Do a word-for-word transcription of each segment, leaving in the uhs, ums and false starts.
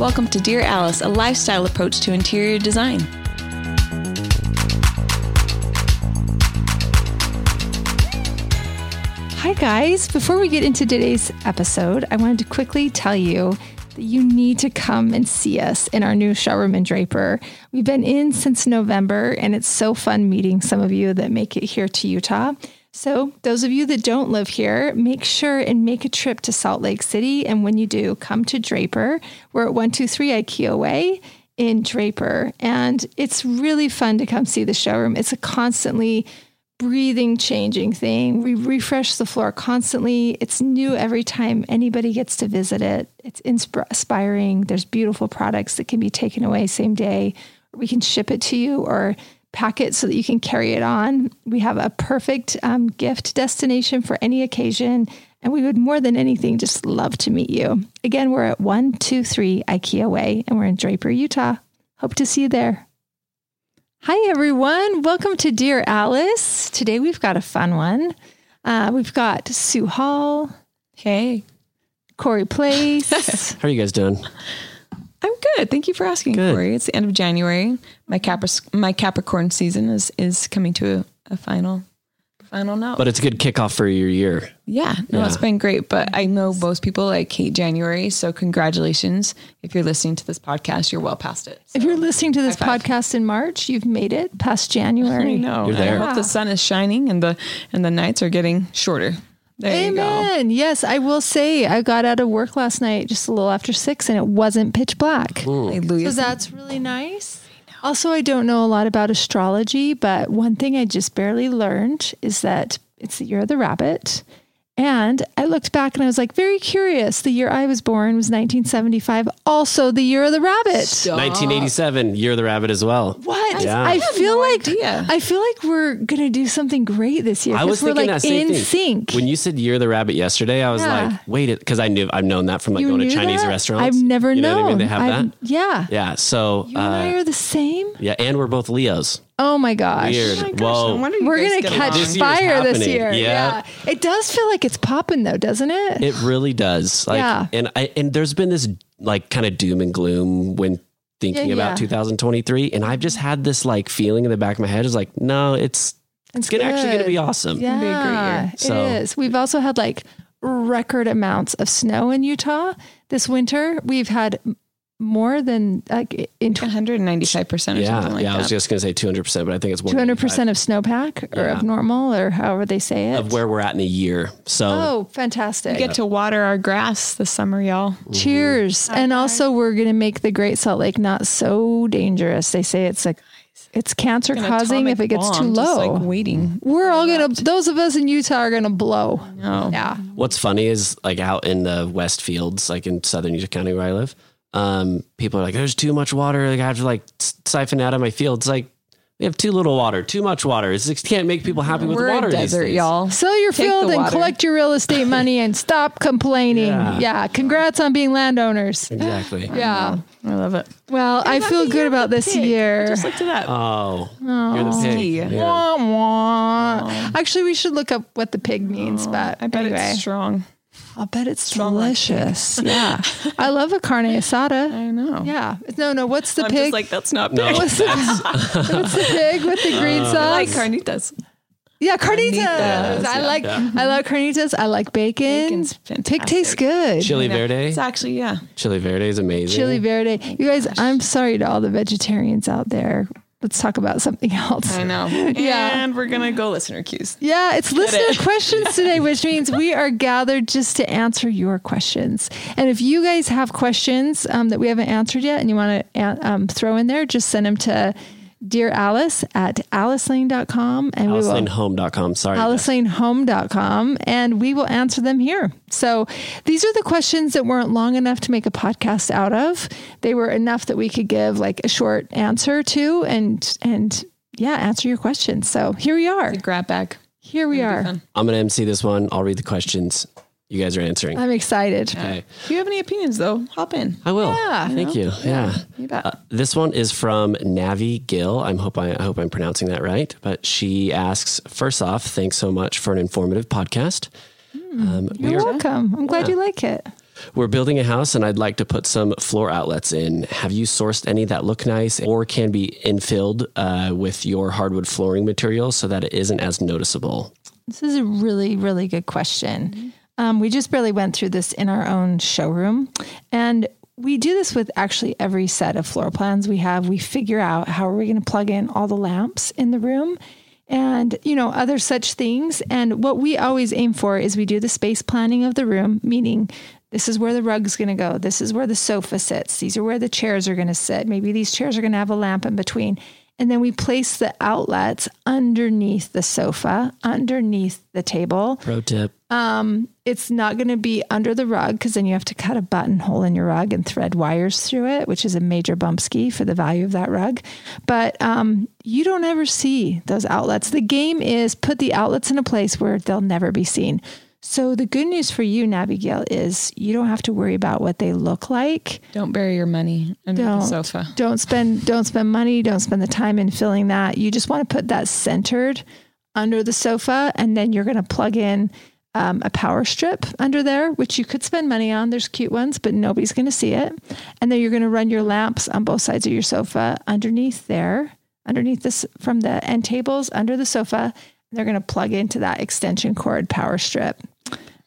Welcome to Dear Alice, a lifestyle approach to interior design. Hi guys, before we get into today's episode, I wanted to quickly tell you that you need to come and see us in our new showroom in Draper. We've been in since November, and it's so fun meeting some of you that make it here to Utah. So those of you that don't live here, make sure and make a trip to Salt Lake City. And when you do, come to Draper. We're at one two three IKEA Way in Draper. And it's really fun to come see the showroom. It's a constantly breathing, changing thing. We refresh the floor constantly. It's new every time anybody gets to visit it. It's inspiring. There's beautiful products that can be taken away same day. We can ship it to you or pack it so that you can carry it on. We have a perfect um, gift destination for any occasion, and we would more than anything just love to meet you. Again, we're at one two three IKEA Way, and we're in Draper, Utah. Hope to see you there. Hi, everyone. Welcome to Dear Alice. Today, we've got a fun one. Uh, we've got Sue Hall. Hey. Corey Place. How are you guys doing? I'm good. Thank you for asking, good. Corey. It's the end of January. My Capri- my Capricorn season is, is coming to a, a final final note. But it's a good kickoff for your year. Yeah. No, yeah. It's been great. But I know most people like hate January. So congratulations. If you're listening to this podcast, you're well past it. So if you're listening to this podcast in March, you've made it past January. I know. You're there. I hope the sun is shining and the and the nights are getting shorter. There Amen. You go. Yes, I will say I got out of work last night just a little after six and it wasn't pitch black. Ooh. So that's really nice. I also, I don't know a lot about astrology, but one thing I just barely learned is that it's the year of the rabbit. And I looked back and I was like, very curious. The year I was born was nineteen seventy-five. Also the year of the rabbit. Stop. nineteen eighty-seven, year of the rabbit as well. What? Yeah. I, I feel no like, idea. I feel like we're going to do something great this year. I was we're thinking like that same in thing. Sync. When you said year of the rabbit yesterday, I was yeah. like, wait, cause I knew I've known that from like you going to Chinese that? Restaurants. I've never you know known. What I mean? They have I've, that. Yeah. Yeah. So you uh, and I are the same. Yeah. And we're both Leos. Oh my gosh. Weird. Oh my gosh. Whoa. We're going to catch this fire this year. Yeah. yeah. It does feel like it's popping though, doesn't it? It really does. Like, yeah. And I, and there's been this like kind of doom and gloom when thinking yeah, about yeah. two thousand twenty-three. And I've just had this like feeling in the back of my head is like, no, it's, it's, it's gonna actually going to be awesome. Yeah, be a great year. So. It is. We've also had like record amounts of snow in Utah this winter. We've had more than like in one hundred ninety-five percent or something yeah, like that. Yeah, I was just going to say two hundred percent, but I think it's one hundred percent of snowpack or yeah. of normal or however they say it. Of where we're at in a year. So oh, fantastic. We get to water our grass this summer, y'all. Mm-hmm. Cheers. Okay. And also we're going to make the Great Salt Lake not so dangerous. They say it's like it's cancer it's causing if it gets too low. Like waiting. We're all going to, those of us in Utah are going to blow. No. Yeah. What's funny is like out in the West Fields, like in Southern Utah County where I live, Um, people are like, there's too much water. Like I have to like siphon out of my fields. Like we have too little water, too much water. It like, can't make people happy with We're water. We're a desert, y'all. Sell your Take field and collect your real estate money and stop complaining. Yeah. yeah. Congrats on being landowners. Exactly. yeah. I, I love it. Well, I feel good about this pig. year. Just looked it up. Oh, oh. You're the pig. Yeah. Wah, wah. Oh. Actually, we should look up what the pig means, oh. but I bet anyway. it's strong. I'll bet it's Strong delicious. Like yeah. I love a carne asada. I know. Yeah. No, no. What's the I'm pig? Just like, that's not pig. No, what's, that's the, what's the pig with the green uh, sauce? I like carnitas. Yeah. Carnitas. carnitas. I yeah, like, yeah. I love carnitas. I like bacon. Pig tastes good. Chili verde. It's actually, yeah. Chili verde is amazing. Chili verde. You guys, Gosh. I'm sorry to all the vegetarians out there. Let's talk about something else. I know. yeah. And we're going to go listener cues. Yeah. It's Get listener it. questions today, which means we are gathered just to answer your questions. And if you guys have questions um, that we haven't answered yet and you want to um, throw in there, just send them to dear alice at alice lane dot com. And alice lane home dot com. Sorry. alice lane home dot com. And we will answer them here. So these are the questions that weren't long enough to make a podcast out of. They were enough that we could give like a short answer to and, and yeah, answer your questions. So here we are. Grab bag. Here we are. I'm going to emcee this one. I'll read the questions. You guys are answering. I'm excited. Okay. If you have any opinions though, hop in. I will. Yeah. Thank you. Know? you. Yeah. You bet. Uh, this one is from Navi Gill. I'm hope I, I hope I'm pronouncing that right. But she asks, first off, thanks so much for an informative podcast. Um, You're we are, welcome. I'm glad yeah. you like it. We're building a house and I'd like to put some floor outlets in. Have you sourced any that look nice or can be infilled uh, with your hardwood flooring material so that it isn't as noticeable? This is a really, really good question. Mm-hmm. Um, we just really went through this in our own showroom, and we do this with actually every set of floor plans we have. We figure out how are we going to plug in all the lamps in the room and, you know, other such things. And what we always aim for is we do the space planning of the room, meaning this is where the rug's going to go. This is where the sofa sits. These are where the chairs are going to sit. Maybe these chairs are going to have a lamp in between. And then we place the outlets underneath the sofa, underneath the table. Pro tip. Um, it's not going to be under the rug because then you have to cut a buttonhole in your rug and thread wires through it, which is a major bump ski for the value of that rug. But um, you don't ever see those outlets. The game is put the outlets in a place where they'll never be seen. So the good news for you, Navigale, is you don't have to worry about what they look like. Don't bury your money under don't, the sofa. Don't spend don't spend money. Don't spend the time in filling that. You just want to put that centered under the sofa, and then you're going to plug in um, a power strip under there, which you could spend money on. There's cute ones, but nobody's going to see it. And then you're going to run your lamps on both sides of your sofa underneath there, underneath this from the end tables under the sofa. They're going to plug into that extension cord power strip,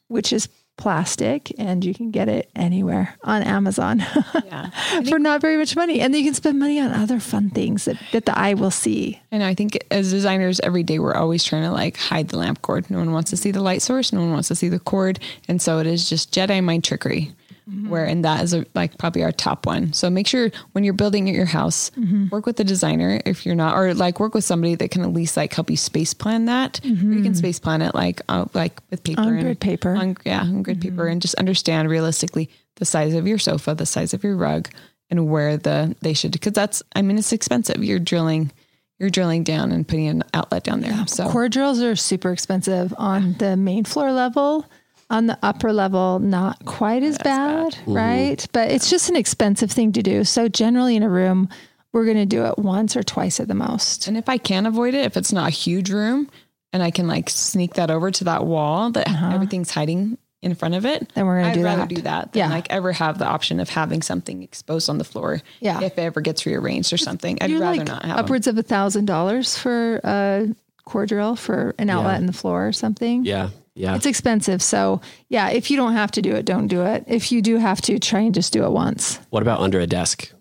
which is plastic, and you can get it anywhere on Amazon yeah. for not very much money. And then you can spend money on other fun things that, that the eye will see. And I think as designers every day, we're always trying to like hide the lamp cord. No one wants to see the light source. No one wants to see the cord. And so it is just Jedi mind trickery. Mm-hmm. Where, and that is a, like probably our top one. So make sure when you're building your house, mm-hmm. work with a designer if you're not, or like work with somebody that can at least like help you space plan that. Mm-hmm. Or you can space plan it like, uh, like with paper. On grid paper. On, yeah, on grid mm-hmm. paper, and just understand realistically the size of your sofa, the size of your rug, and where the, they should, cause that's, I mean, it's expensive. You're drilling, you're drilling down and putting an outlet down there. Yeah. So cord drills are super expensive on the main floor level. On the upper level, not quite as bad, bad, right? Mm-hmm. But it's just an expensive thing to do. So generally in a room, we're going to do it once or twice at the most. And if I can avoid it, if it's not a huge room and I can like sneak that over to that wall that uh-huh. everything's hiding in front of it, then we're going to do that. I'd rather do that than yeah. like ever have the option of having something exposed on the floor yeah. if it ever gets rearranged or something. I'd You're rather like not have upwards them. Of one thousand dollars for a cord drill for an outlet yeah. in the floor or something. Yeah. Yeah. It's expensive. So yeah, if you don't have to do it, don't do it. If you do have to, try and just do it once. What about under a desk?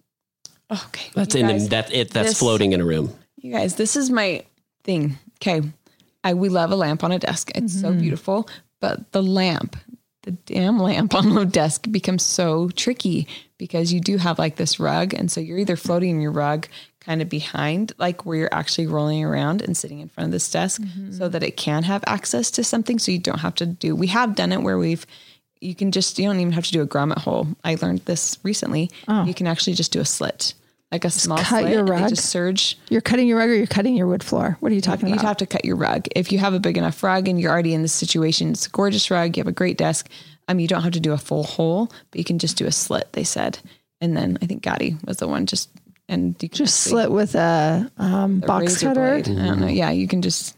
Okay. That's in guys, that it that's this, floating in a room. You guys, this is my thing. Okay. I we love a lamp on a desk. It's mm-hmm. so beautiful. But the lamp, the damn lamp on the desk becomes so tricky because you do have like this rug. And so you're either floating in your rug kind of behind, like where you're actually rolling around and sitting in front of this desk mm-hmm. so that it can have access to something. So you don't have to do, we have done it where we've, you can just, you don't even have to do a grommet hole. I learned this recently. Oh. You can actually just do a slit, like a just small cut slit. Your rug. Just surge. You're cutting your rug or you're cutting your wood floor. What are you talking You'd about? You'd have to cut your rug. If you have a big enough rug and you're already in this situation, it's a gorgeous rug. You have a great desk. Um, you don't have to do a full hole, but you can just do a slit, they said. And then I think Gotti was the one just, and you can just slit with a um, box cutter. Mm-hmm. I don't know. Yeah, you can just,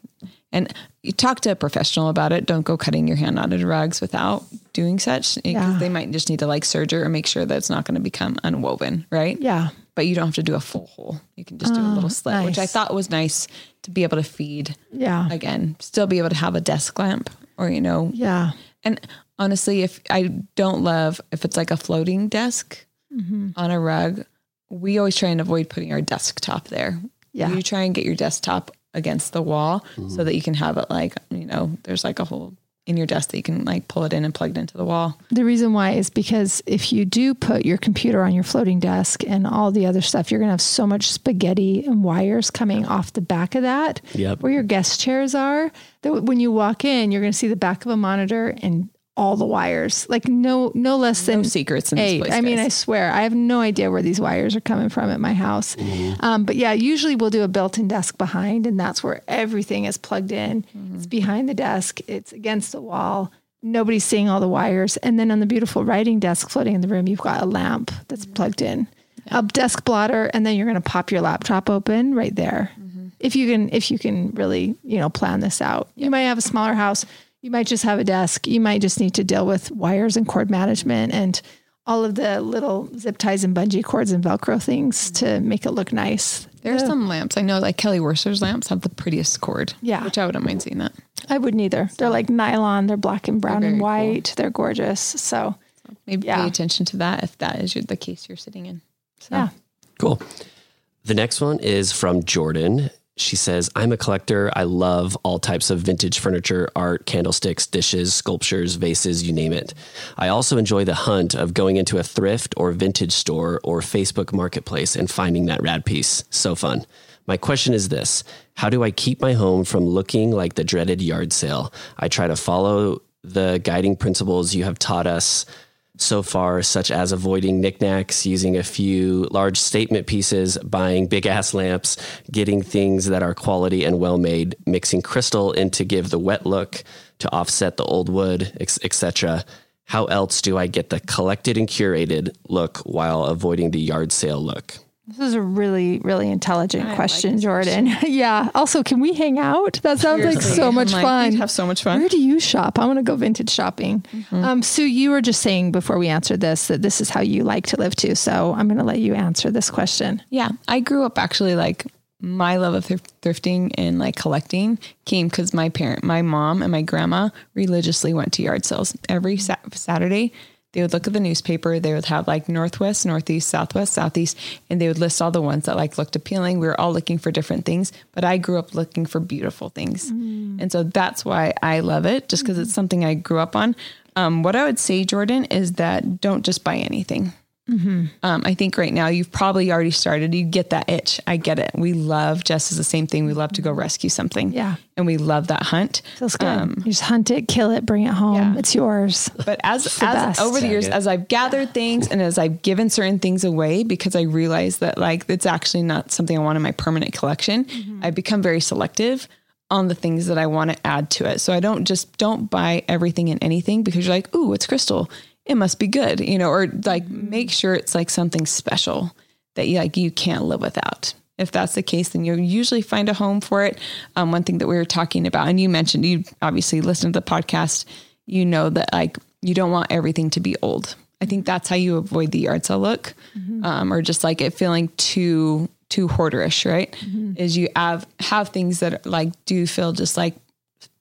and you talk to a professional about it. Don't go cutting your hand knotted rugs without doing such. Yeah. They might just need to like serger or make sure that it's not going to become unwoven, right? Yeah. But you don't have to do a full hole. You can just uh, do a little slit, nice. Which I thought was nice to be able to feed. Yeah. Again, still be able to have a desk lamp or, you know. Yeah. And honestly, if I don't love, if it's like a floating desk mm-hmm. on a rug, we always try and avoid putting our desktop there. Yeah. You try and get your desktop against the wall mm-hmm. so that you can have it like, you know, there's like a hole in your desk that you can like pull it in and plug it into the wall. The reason why is because if you do put your computer on your floating desk and all the other stuff, you're going to have so much spaghetti and wires coming off the back of that yep. where your guest chairs are, that when you walk in, you're going to see the back of a monitor and all the wires, like no, no less than no secrets in eight. This place, I guys. mean, I swear, I have no idea where these wires are coming from at my house. Mm-hmm. Um, but yeah, usually we'll do a built-in desk behind, and that's where everything is plugged in. Mm-hmm. It's behind the desk. It's against the wall. Nobody's seeing all the wires. And then on the beautiful writing desk floating in the room, you've got a lamp that's mm-hmm. plugged in, yeah. a desk blotter, and then you're going to pop your laptop open right there. Mm-hmm. If you can, if you can really, you know, plan this out, yeah. you might have a smaller house. You might just have a desk. You might just need to deal with wires and cord management and all of the little zip ties and bungee cords and Velcro things to make it look nice. There are oh. some lamps. I know like Kelly Werster's lamps have the prettiest cord. Yeah. Which I wouldn't mind seeing that. I wouldn't either. They're like nylon. They're black and brown and white. Cool. They're gorgeous. So maybe yeah. pay attention to that if that is the case you're sitting in. So. Yeah. Cool. The next one is from Jordan. She says, I'm a collector. I love all types of vintage furniture, art, candlesticks, dishes, sculptures, vases, you name it. I also enjoy the hunt of going into a thrift or vintage store or Facebook Marketplace and finding that rad piece. So fun. My question is this. How do I keep my home from looking like the dreaded yard sale? I try to follow the guiding principles you have taught us so far, such as avoiding knickknacks, using a few large statement pieces, buying big ass lamps, getting things that are quality and well made, mixing crystal in to give the wet look to offset the old wood, et cetera. How else do I get the collected and curated look while avoiding the yard sale look? This is a really, really intelligent I question, like Jordan. Question. Yeah. Also, can we hang out? That sounds Seriously. like so much like, fun. We'd have so much fun. Where do you shop? I want to go vintage shopping. Mm-hmm. Um, Sue, you were just saying before we answered this that this is how you like to live too. So I'm going to let you answer this question. Yeah. I grew up actually like my love of thrifting and like collecting came because my parent, my mom and my grandma religiously went to yard sales every sa- Saturday. They would look at the newspaper. They would have like Northwest, Northeast, Southwest, Southeast, and they would list all the ones that like looked appealing. We were all looking for different things, but I grew up looking for beautiful things. Mm. And so that's why I love it, just because mm. it's something I grew up on. Um, what I would say, Jordan, is that don't just buy anything. Mm-hmm. Um, I think right now you've probably already started. You get that itch. I get it. We love just as the same thing. We love to go rescue something. Yeah. And we love that hunt. Feels good. Um, you just hunt it, kill it, bring it home. Yeah. It's yours. But as, as best. over the years, as I've gathered yeah. things and as I've given certain things away, because I realized that like, it's actually not something I want in my permanent collection. Mm-hmm. I've become very selective on the things that I want to add to it. So I don't just don't buy everything and anything because you're like, ooh, it's crystal. It must be good, you know, or like make sure it's like something special that you like you can't live without. If that's the case, then you'll usually find a home for it. Um, one thing that we were talking about, and you mentioned, you obviously listen to the podcast, you know that like you don't want everything to be old. I think that's how you avoid the yard sale look, mm-hmm. um, or just like it feeling too too hoarderish, right? Mm-hmm. Is you have have things that like do feel just like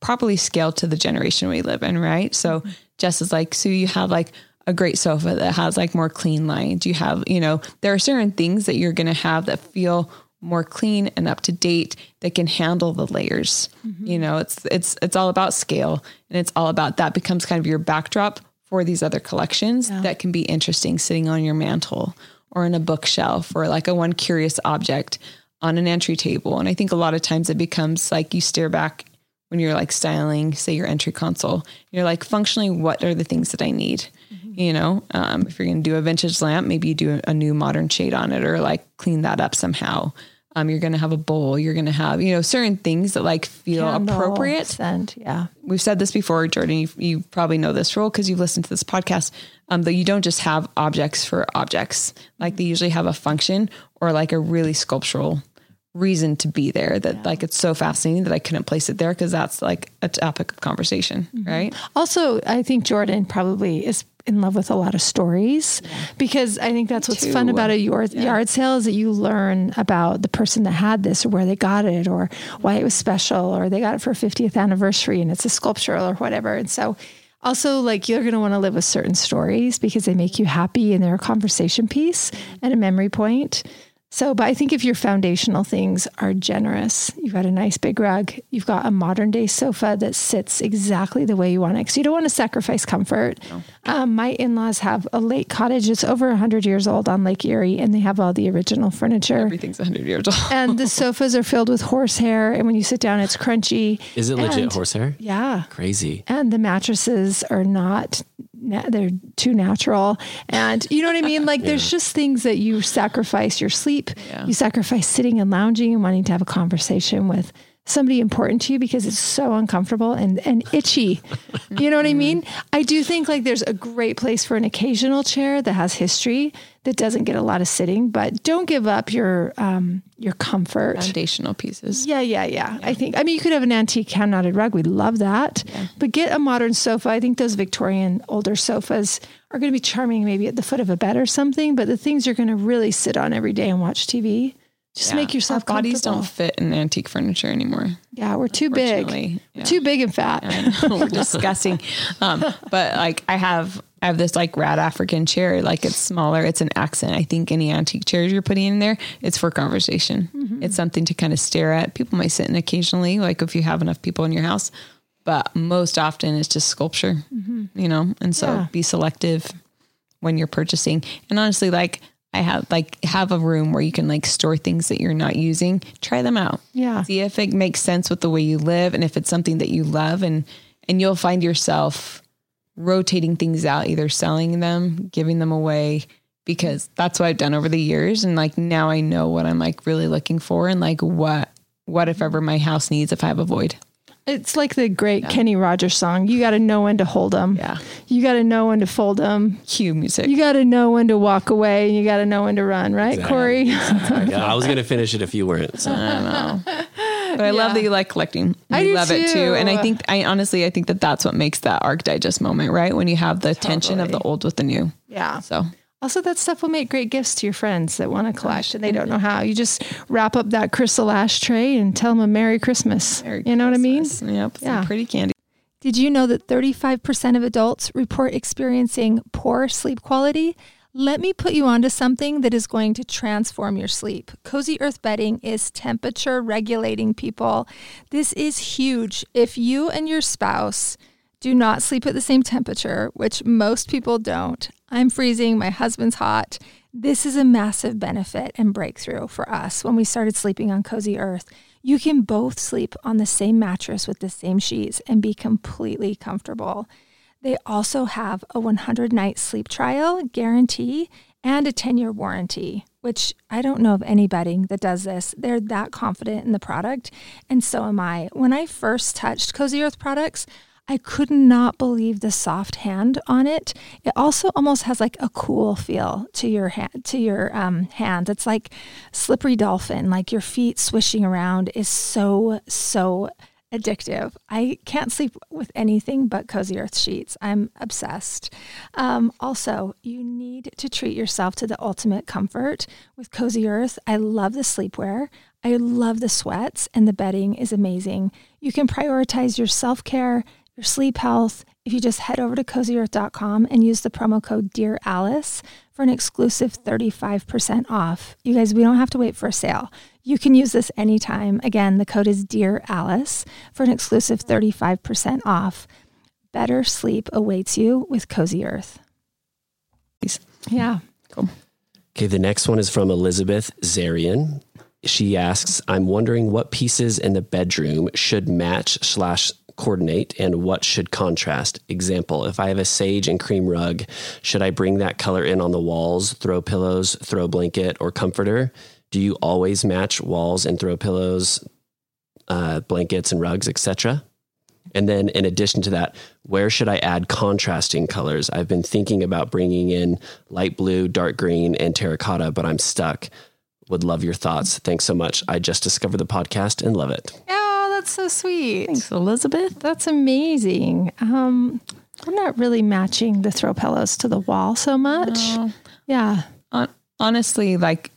properly scaled to the generation we live in, right? So. Mm-hmm. Jess is like, so you have like a great sofa that has like more clean lines. You have, you know, there are certain things that you're going to have that feel more clean and up to date that can handle the layers. Mm-hmm. You know, it's, it's, it's all about scale and it's all about that becomes kind of your backdrop for these other collections yeah. that can be interesting sitting on your mantle or in a bookshelf or like a one curious object on an entry table. And I think a lot of times it becomes like you stare back when you're like styling, say your entry console, you're like functionally, what are the things that I need? Mm-hmm. You know, um, if you're going to do a vintage lamp, maybe you do a new modern shade on it or like clean that up somehow. Um, you're going to have a bowl, you're going to have, you know, certain things that like feel Candle, appropriate. Scent, yeah. We've said this before, Jordan, you, you probably know this rule because you've listened to this podcast, um, that you don't just have objects for objects. Like they usually have a function or like a really sculptural reason to be there that yeah. like, it's so fascinating that I couldn't place it there. Cause that's like a topic of conversation. Mm-hmm. Right. Also, I think Jordan probably is in love with a lot of stories yeah. because I think that's Me what's too. fun about a yard, yeah. yard sale is that you learn about the person that had this or where they got it or why it was special or they got it for fiftieth anniversary and it's a sculpture or whatever. And so also like you're going to want to live with certain stories because they make you happy and they're a conversation piece and a memory point. So, but I think if your foundational things are generous, you've got a nice big rug, you've got a modern day sofa that sits exactly the way you want it. So you don't want to sacrifice comfort. No. Um, my in-laws have a lake cottage. It's over a hundred years old on Lake Erie and they have all the original furniture. Everything's a hundred years old. And the sofas are filled with horsehair. And when you sit down, it's crunchy. Is it and, legit horsehair? Yeah. Crazy. And the mattresses are not... Na- they're too natural. And you know what I mean? Like yeah. there's just things that you sacrifice your sleep. Yeah. You sacrifice sitting and lounging and wanting to have a conversation with somebody important to you because it's so uncomfortable and, and itchy. You know what I mean? I do think like there's a great place for an occasional chair that has history that doesn't get a lot of sitting, but don't give up your, um, your comfort. Foundational pieces. Yeah, yeah, yeah, yeah. I think, I mean, you could have an antique hand knotted rug. We'd love that, yeah. But get a modern sofa. I think those Victorian older sofas are going to be charming maybe at the foot of a bed or something, but the things you're going to really sit on every day and watch T V. Just yeah. make yourself comfortable. Our bodies don't fit in antique furniture anymore. Yeah, we're too big. Yeah. We're too big and fat. Yeah, we're disgusting. Um, but like I have I have this like rad African chair. Like it's smaller. It's an accent. I think any antique chairs you're putting in there, it's for conversation. Mm-hmm. It's something to kind of stare at. People might sit in occasionally, like if you have enough people in your house. But most often it's just sculpture, mm-hmm. you know? And so yeah. be selective when you're purchasing. And honestly, like... I have like have a room where you can like store things that you're not using. Try them out. Yeah. See if it makes sense with the way you live and if it's something that you love, and, and you'll find yourself rotating things out, either selling them, giving them away, because that's what I've done over the years. And like, now I know what I'm like really looking for and like what, what if ever my house needs, if I have a void. It's like the great yeah. Kenny Rogers song. You got to know when to hold them. Yeah. You got to know when to fold them. Cue music. You got to know when to walk away, and you got to know when to run. Right, exactly. Corey? Exactly. I was going to finish it if you weren't. So. I don't know. But I yeah. love that you like collecting. I, I do love too. it too. And I think, I honestly, I think that that's what makes that Arc Digest moment, right? When you have the totally. tension of the old with the new. Yeah. So. Also, that stuff will make great gifts to your friends that want to collect and they don't know how. You just wrap up that crystal ashtray and tell them a Merry Christmas. Merry you know Christmas. What I mean? Yep. Yeah. Some pretty candy. Did you know that thirty-five percent of adults report experiencing poor sleep quality? Let me put you onto something that is going to transform your sleep. Cozy Earth bedding is temperature regulating, people. This is huge. If you and your spouse do not sleep at the same temperature, which most people don't, I'm freezing, my husband's hot. This is a massive benefit and breakthrough for us when we started sleeping on Cozy Earth. You can both sleep on the same mattress with the same sheets and be completely comfortable. They also have a one hundred night sleep trial guarantee and a ten year warranty, which I don't know of any bedding that does this. They're that confident in the product, and so am I. When I first touched Cozy Earth products, I could not believe the soft hand on it. It also almost has like a cool feel to your hand. To your um, hand, it's like slippery dolphin. Like your feet swishing around is so so addictive. I can't sleep with anything but Cozy Earth sheets. I'm obsessed. Um, also, you need to treat yourself to the ultimate comfort with Cozy Earth. I love the sleepwear. I love the sweats, and the bedding is amazing. You can prioritize your self care, your sleep health, if you just head over to cozy earth dot com and use the promo code Dear Alice for an exclusive thirty-five percent off. You guys, we don't have to wait for a sale. You can use this anytime. Again, the code is Dear Alice for an exclusive thirty-five percent off. Better sleep awaits you with Cozy Earth. Yeah. Cool. Okay, the next one is from Elizabeth Zarian. She asks, I'm wondering what pieces in the bedroom should match slash coordinate and what should contrast. Example, if I have a sage and cream rug, should I bring that color in on the walls, throw pillows, throw blanket, or comforter? Do you always match walls and throw pillows, uh, blankets and rugs, et cetera? And then in addition to that, where should I add contrasting colors? I've been thinking about bringing in light blue, dark green, and terracotta, but I'm stuck. Would love your thoughts. Thanks so much. I just discovered the podcast and love it. Yeah. That's so sweet. Thanks, Elizabeth. That's amazing. Um, I'm not really matching the throw pillows to the wall so much. No. Yeah. On, honestly, like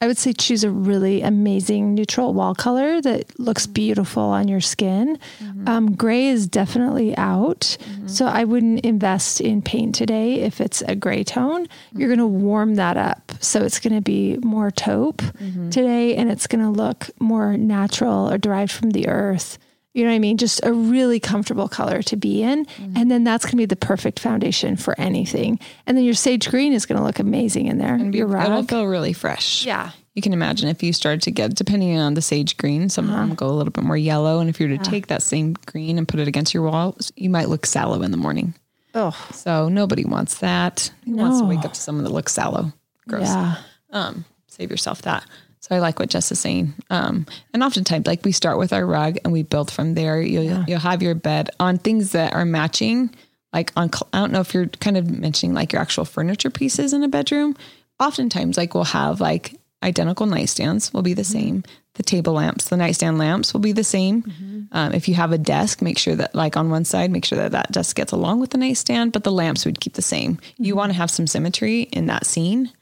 I would say choose a really amazing neutral wall color that looks beautiful on your skin. Mm-hmm. Um, gray is definitely out. Mm-hmm. So I wouldn't invest in paint today. If it's a gray tone, mm-hmm. you're going to warm that up. So it's going to be more taupe mm-hmm. today, and it's going to look more natural or derived from the earth. You know what I mean? Just a really comfortable color to be in. Mm-hmm. And then that's going to be the perfect foundation for anything. And then your sage green is going to look amazing in there. And be, it'll feel really fresh. Yeah. You can imagine if you start to get, depending on the sage green, some uh-huh. of them go a little bit more yellow. And if you were to yeah. take that same green and put it against your wall, you might look sallow in the morning. Oh, so nobody wants that. Who no. wants to wake up to someone that looks sallow? Gross. Yeah. Um, save yourself that. So I like what Jess is saying. Um, and oftentimes, like, we start with our rug and we build from there. You'll, yeah. you'll have your bed on things that are matching. Like on, I don't know if you're kind of mentioning like your actual furniture pieces in a bedroom. Oftentimes, like, we'll have like identical nightstands will be the mm-hmm. same. The table lamps, the nightstand lamps will be the same. Mm-hmm. Um, if you have a desk, make sure that like on one side, make sure that that desk gets along with the nightstand, but the lamps would keep the same. Mm-hmm. You want to have some symmetry in that scene.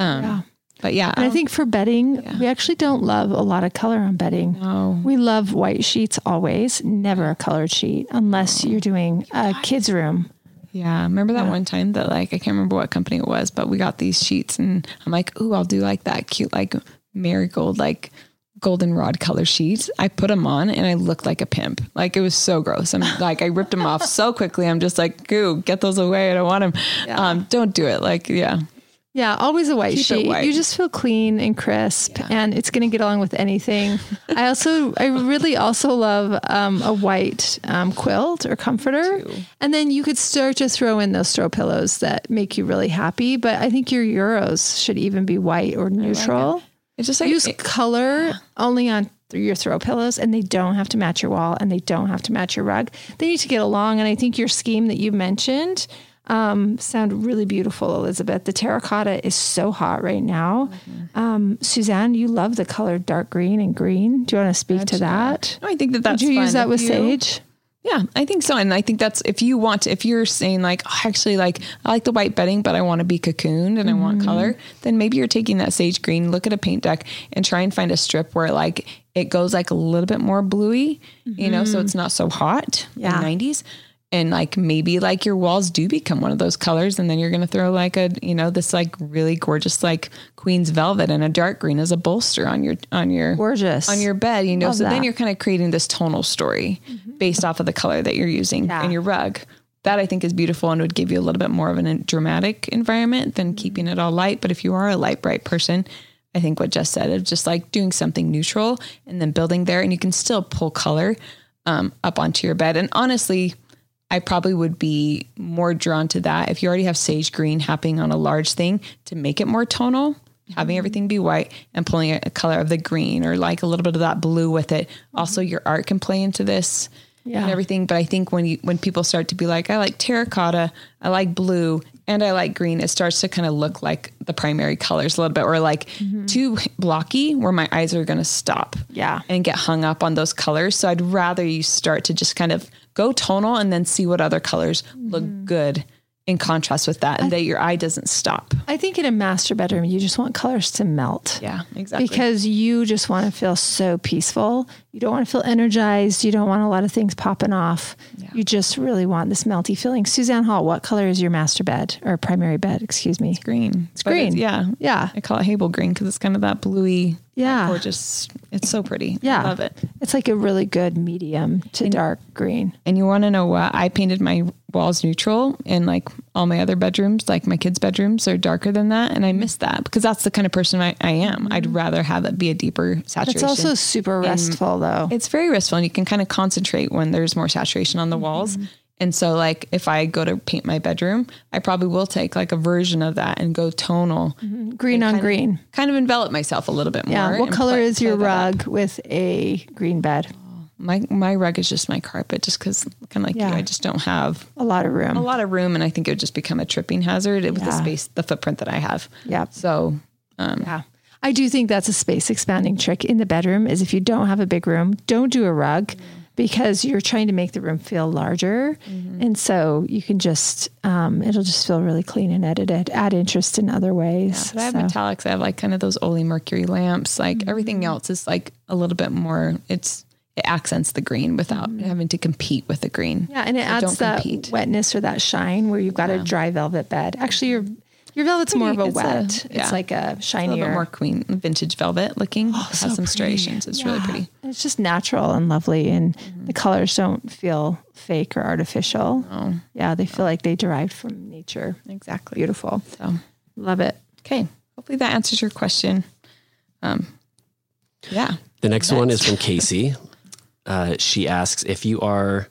Um, yeah. But yeah. And I think for bedding, yeah. we actually don't love a lot of color on bedding. No. We love white sheets always, never a colored sheet unless you're doing a kid's room. Yeah. Remember that yeah. one time that like, I can't remember what company it was, but we got these sheets and I'm like, ooh, I'll do like that cute, like marigold, like goldenrod color sheets. I put them on and I looked like a pimp. Like, it was so gross. I'm like, I ripped them off so quickly. I'm just like, goo, get those away. I don't want them. Yeah. Um, don't do it. Like, yeah. Yeah, always a white Keep sheet. White. You just feel clean and crisp, yeah. and it's going to get along with anything. I also, I really also love um, a white um, quilt or comforter. And then you could start to throw in those throw pillows that make you really happy. But I think your Euros should even be white or neutral. Like it. It's just like, use it, color yeah. only on your throw pillows, and they don't have to match your wall, and they don't have to match your rug. They need to get along. And I think your scheme that you mentioned Um, sound really beautiful, Elizabeth. The terracotta is so hot right now. Mm-hmm. Um, Suzanne, you love the color dark green and green. Do you want to speak That's to that? No, I think that that's Would you fun use that with you? Sage? Yeah, I think so. And I think that's, if you want to, if you're saying like, oh, actually, like, I like the white bedding, but I want to be cocooned and I want mm-hmm. color, then maybe you're taking that sage green, look at a paint deck and try and find a strip where like it goes like a little bit more bluey, mm-hmm. you know, so it's not so hot yeah. in the nineties. And like, maybe like your walls do become one of those colors, and then you're going to throw like a, you know, this like really gorgeous, like Queen's velvet and a dark green as a bolster on your, on your, gorgeous on your bed, you know, Love so that. Then you're kind of creating this tonal story mm-hmm. based off of the color that you're using yeah. in your rug. That I think is beautiful and would give you a little bit more of a dramatic environment than mm-hmm. keeping it all light. But if you are a light, bright person, I think what Jess said of just like doing something neutral and then building there, and you can still pull color um, up onto your bed. And honestly, I probably would be more drawn to that if you already have sage green happening on a large thing, to make it more tonal, having everything be white and pulling a color of the green or like a little bit of that blue with it. Also, your art can play into this yeah. and everything. But I think when you, when people start to be like, I like terracotta, I like blue, and I like green, it starts to kind of look like the primary colors a little bit, or like mm-hmm. too blocky where my eyes are going to stop yeah. and get hung up on those colors. So I'd rather you start to just kind of go tonal and then see what other colors mm-hmm. look good in contrast with that, and I, that your eye doesn't stop. I think in a master bedroom, you just want colors to melt. Yeah, exactly. Because you just want to feel so peaceful. You don't want to feel energized. You don't want a lot of things popping off. Yeah. You just really want this melty feeling. Suzanne Hall, what color is your master bed or primary bed? Excuse me. It's green. It's but green. It's, yeah. Yeah. I call it Hable green because it's kind of that bluey. Yeah. Gorgeous. It's so pretty. Yeah. I love it. It's like a really good medium to and, dark green. And you want to know what? I painted my walls neutral, and like all my other bedrooms, like my kids' bedrooms are darker than that. And I miss that because that's the kind of person I, I am. Mm-hmm. I'd rather have it be a deeper saturation. It's also super restful and, though. It's very restful, and you can kind of concentrate when there's more saturation on the mm-hmm. walls. And so like if I go to paint my bedroom, I probably will take like a version of that and go tonal. Mm-hmm. Green on kind green. Of, kind of envelop myself a little bit yeah. more. What color is your rug with a green bed? My my rug is just my carpet, just because kind of like yeah. you, I just don't have a lot of room. A lot of room, and I think it would just become a tripping hazard with yeah. the space, the footprint that I have. Yeah. So um, yeah, I do think that's a space expanding trick in the bedroom. Is if you don't have a big room, don't do a rug, mm-hmm. because you're trying to make the room feel larger, mm-hmm. and so you can just um, it'll just feel really clean and edited. Add interest in other ways. Yeah, but I have so. metallics. I have like kind of those Ole Mercury lamps. Like mm-hmm. everything else is like a little bit more. It's It accents the green without mm. having to compete with the green. Yeah, and it so adds that compete. wetness or that shine where you've got yeah. a dry velvet bed. Actually, your your velvet's pretty, more of a it's wet. A, yeah. It's like a shinier, it's a little bit more queen vintage velvet looking. Oh, it has so some pretty. striations. It's yeah. really pretty. And it's just natural and lovely, and mm-hmm. the colors don't feel fake or artificial. No. Yeah, they no. feel like they derived from nature. Exactly, beautiful. So love it. Okay, hopefully that answers your question. Um, yeah. The next That's, one is from Casey. Uh, she asks, if you are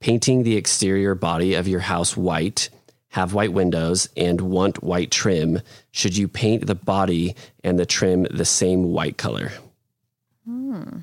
painting the exterior body of your house white, have white windows and want white trim, should you paint the body and the trim the same white color? Hmm.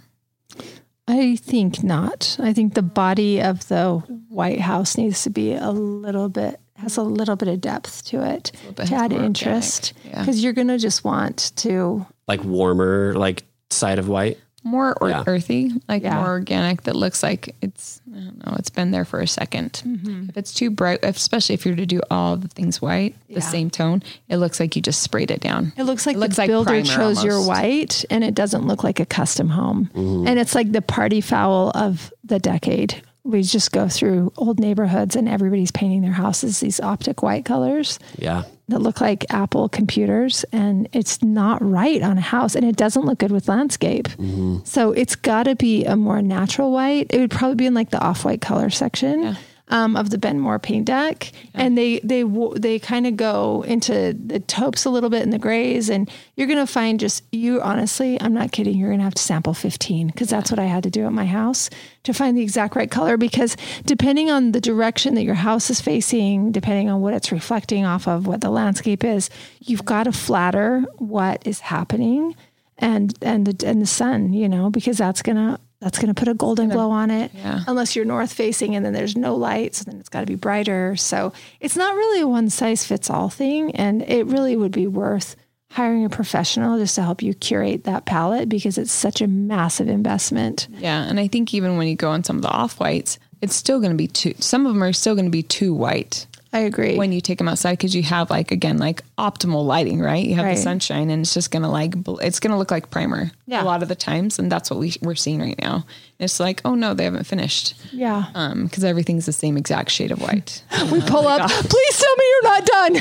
I think not. I think the body of the White House needs to be a little bit, has a little bit of depth to it to add interest, because yeah. you're going to just want to. Like warmer, like side of white? More or yeah. earthy, like yeah. more organic that looks like it's, I don't know, it's been there for a second. Mm-hmm. If it's too bright, especially if you're to do all the things white, yeah. the same tone, it looks like you just sprayed it down. It looks like it looks the like builder chose almost. your white, and it doesn't look like a custom home. Mm-hmm. And it's like the party foul of the decade. We just go through old neighborhoods and everybody's painting their houses these optic white colors yeah. that look like Apple computers, and it's not right on a house, and it doesn't look good with landscape. Mm-hmm. So it's got to be a more natural white. It would probably be in like the off-white color section yeah. um, of the Ben Moore paint deck. Yeah. And they, they, they kind of go into the taupes a little bit in the grays, and you're going to find just you, honestly, I'm not kidding. You're going to have to sample fifteen because that's what I had to do at my house to find the exact right color, because depending on the direction that your house is facing, depending on what it's reflecting off of, what the landscape is, you've got to flatter what is happening and, and the, and the sun, you know, because that's going to, that's going to put a golden glow on it yeah. unless you're north facing, and then there's no light. So then it's got to be brighter. So it's not really a one size fits all thing. And it really would be worth hiring a professional just to help you curate that palette, because it's such a massive investment. Yeah. And I think even when you go on some of the off whites, it's still going to be too, some of them are still going to be too white. I agree. When you take them outside, because you have like, again, like optimal lighting, right? You have right. the sunshine, and it's just going to like, it's going to look like primer yeah. a lot of the times. And that's what we, we're seeing right now. It's like, oh no, they haven't finished. Yeah. Um, because everything's the same exact shade of white. we pull up, God. Please tell me you're not done.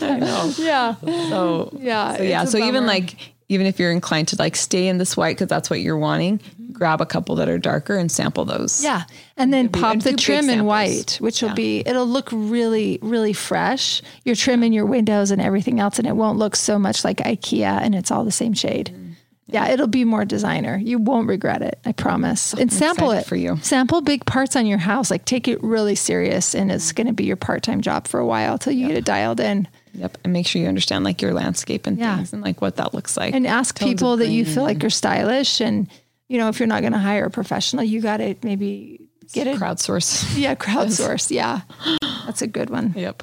I know. Yeah. So, yeah. So, yeah. So bummer. even like, even if you're inclined to like stay in this white because that's what you're wanting, grab a couple that are darker and sample those. Yeah. And then Maybe pop the trim in white, which yeah. will be, it'll look really, really fresh. Your trim and your windows and everything else. And it won't look so much like IKEA and it's all the same shade. Mm-hmm. Yeah. It'll be more designer. You won't regret it. I promise. And I'm sample it for you. Sample big parts on your house. Like take it really serious, and it's going to be your part-time job for a while till you yep. get it dialed in. Yep. And make sure you understand like your landscape and yeah. things and like what that looks like. And ask Tones people that you feel like are stylish. And, you know, if you're not going to hire a professional, you got to maybe get it. Crowdsource. Yeah. Crowdsource. Yeah. That's a good one. Yep.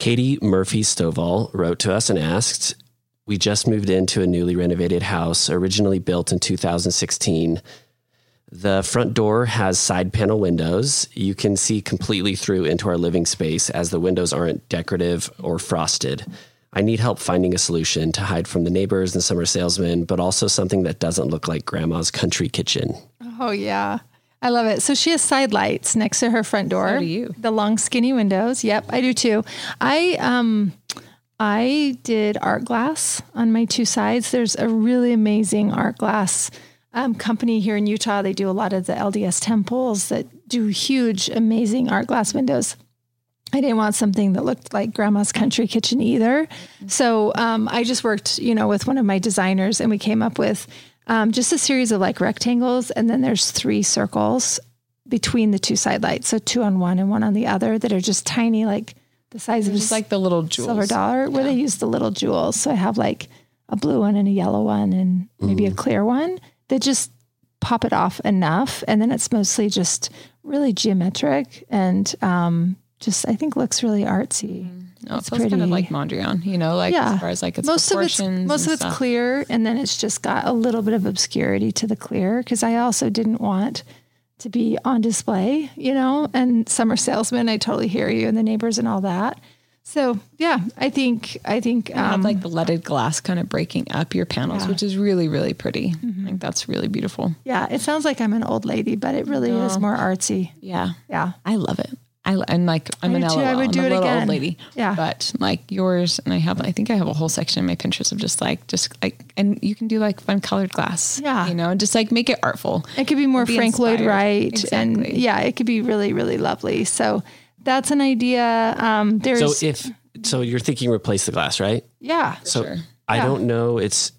Katie Murphy Stovall wrote to us and asked, we just moved into a newly renovated house originally built in two thousand sixteen. The front door has side panel windows. You can see completely through into our living space as the windows aren't decorative or frosted. I need help finding a solution to hide from the neighbors and summer salesmen, but also something that doesn't look like grandma's country kitchen. Oh, yeah. I love it. So she has side lights next to her front door. So do you. The long, skinny windows. Yep, I do too. I, um... I did art glass on my two sides. There's a really amazing art glass Um, company here in Utah. They do a lot of the L D S temples that do huge, amazing art glass windows. I didn't want something that looked like grandma's country kitchen either. So um, I just worked, you know, with one of my designers, and we came up with um, just a series of like rectangles. And then there's three circles between the two side lights. So two on one and one on the other that are just tiny, like the size of just like the little jewels. Silver dollar where yeah. they use the little jewels. So I have like a blue one and a yellow one and maybe mm. a clear one. They just pop it off enough. And then it's mostly just really geometric and um, just, I think, looks really artsy. Mm. No, it's pretty. Kind of like Mondrian, you know, like yeah. as far as like its most proportions. Of it's, most of it's stuff. Clear. And then it's just got a little bit of obscurity to the clear, because I also didn't want to be on display, you know, and summer salesmen, I totally hear you, and the neighbors and all that. So yeah, I think, I think, um, have like the leaded glass kind of breaking up your panels, yeah. which is really, really pretty. Mm-hmm. I think that's really beautiful. Yeah. It sounds like I'm an old lady, but it really yeah. is more artsy. Yeah. Yeah. I love it. I, I'm like, I'm I an L O L. I would do I'm it a little again. Old lady, yeah. but like yours. And I have, I think I have a whole section in my Pinterest of just like, just like, and you can do like fun colored glass, yeah. you know, just like make it artful. It could be more be Frank inspired. Lloyd Wright. Exactly. And yeah, it could be really, really lovely. So that's an idea. Um, there's so if so you're thinking replace the glass, right? Yeah. So sure. I yeah. don't know. It's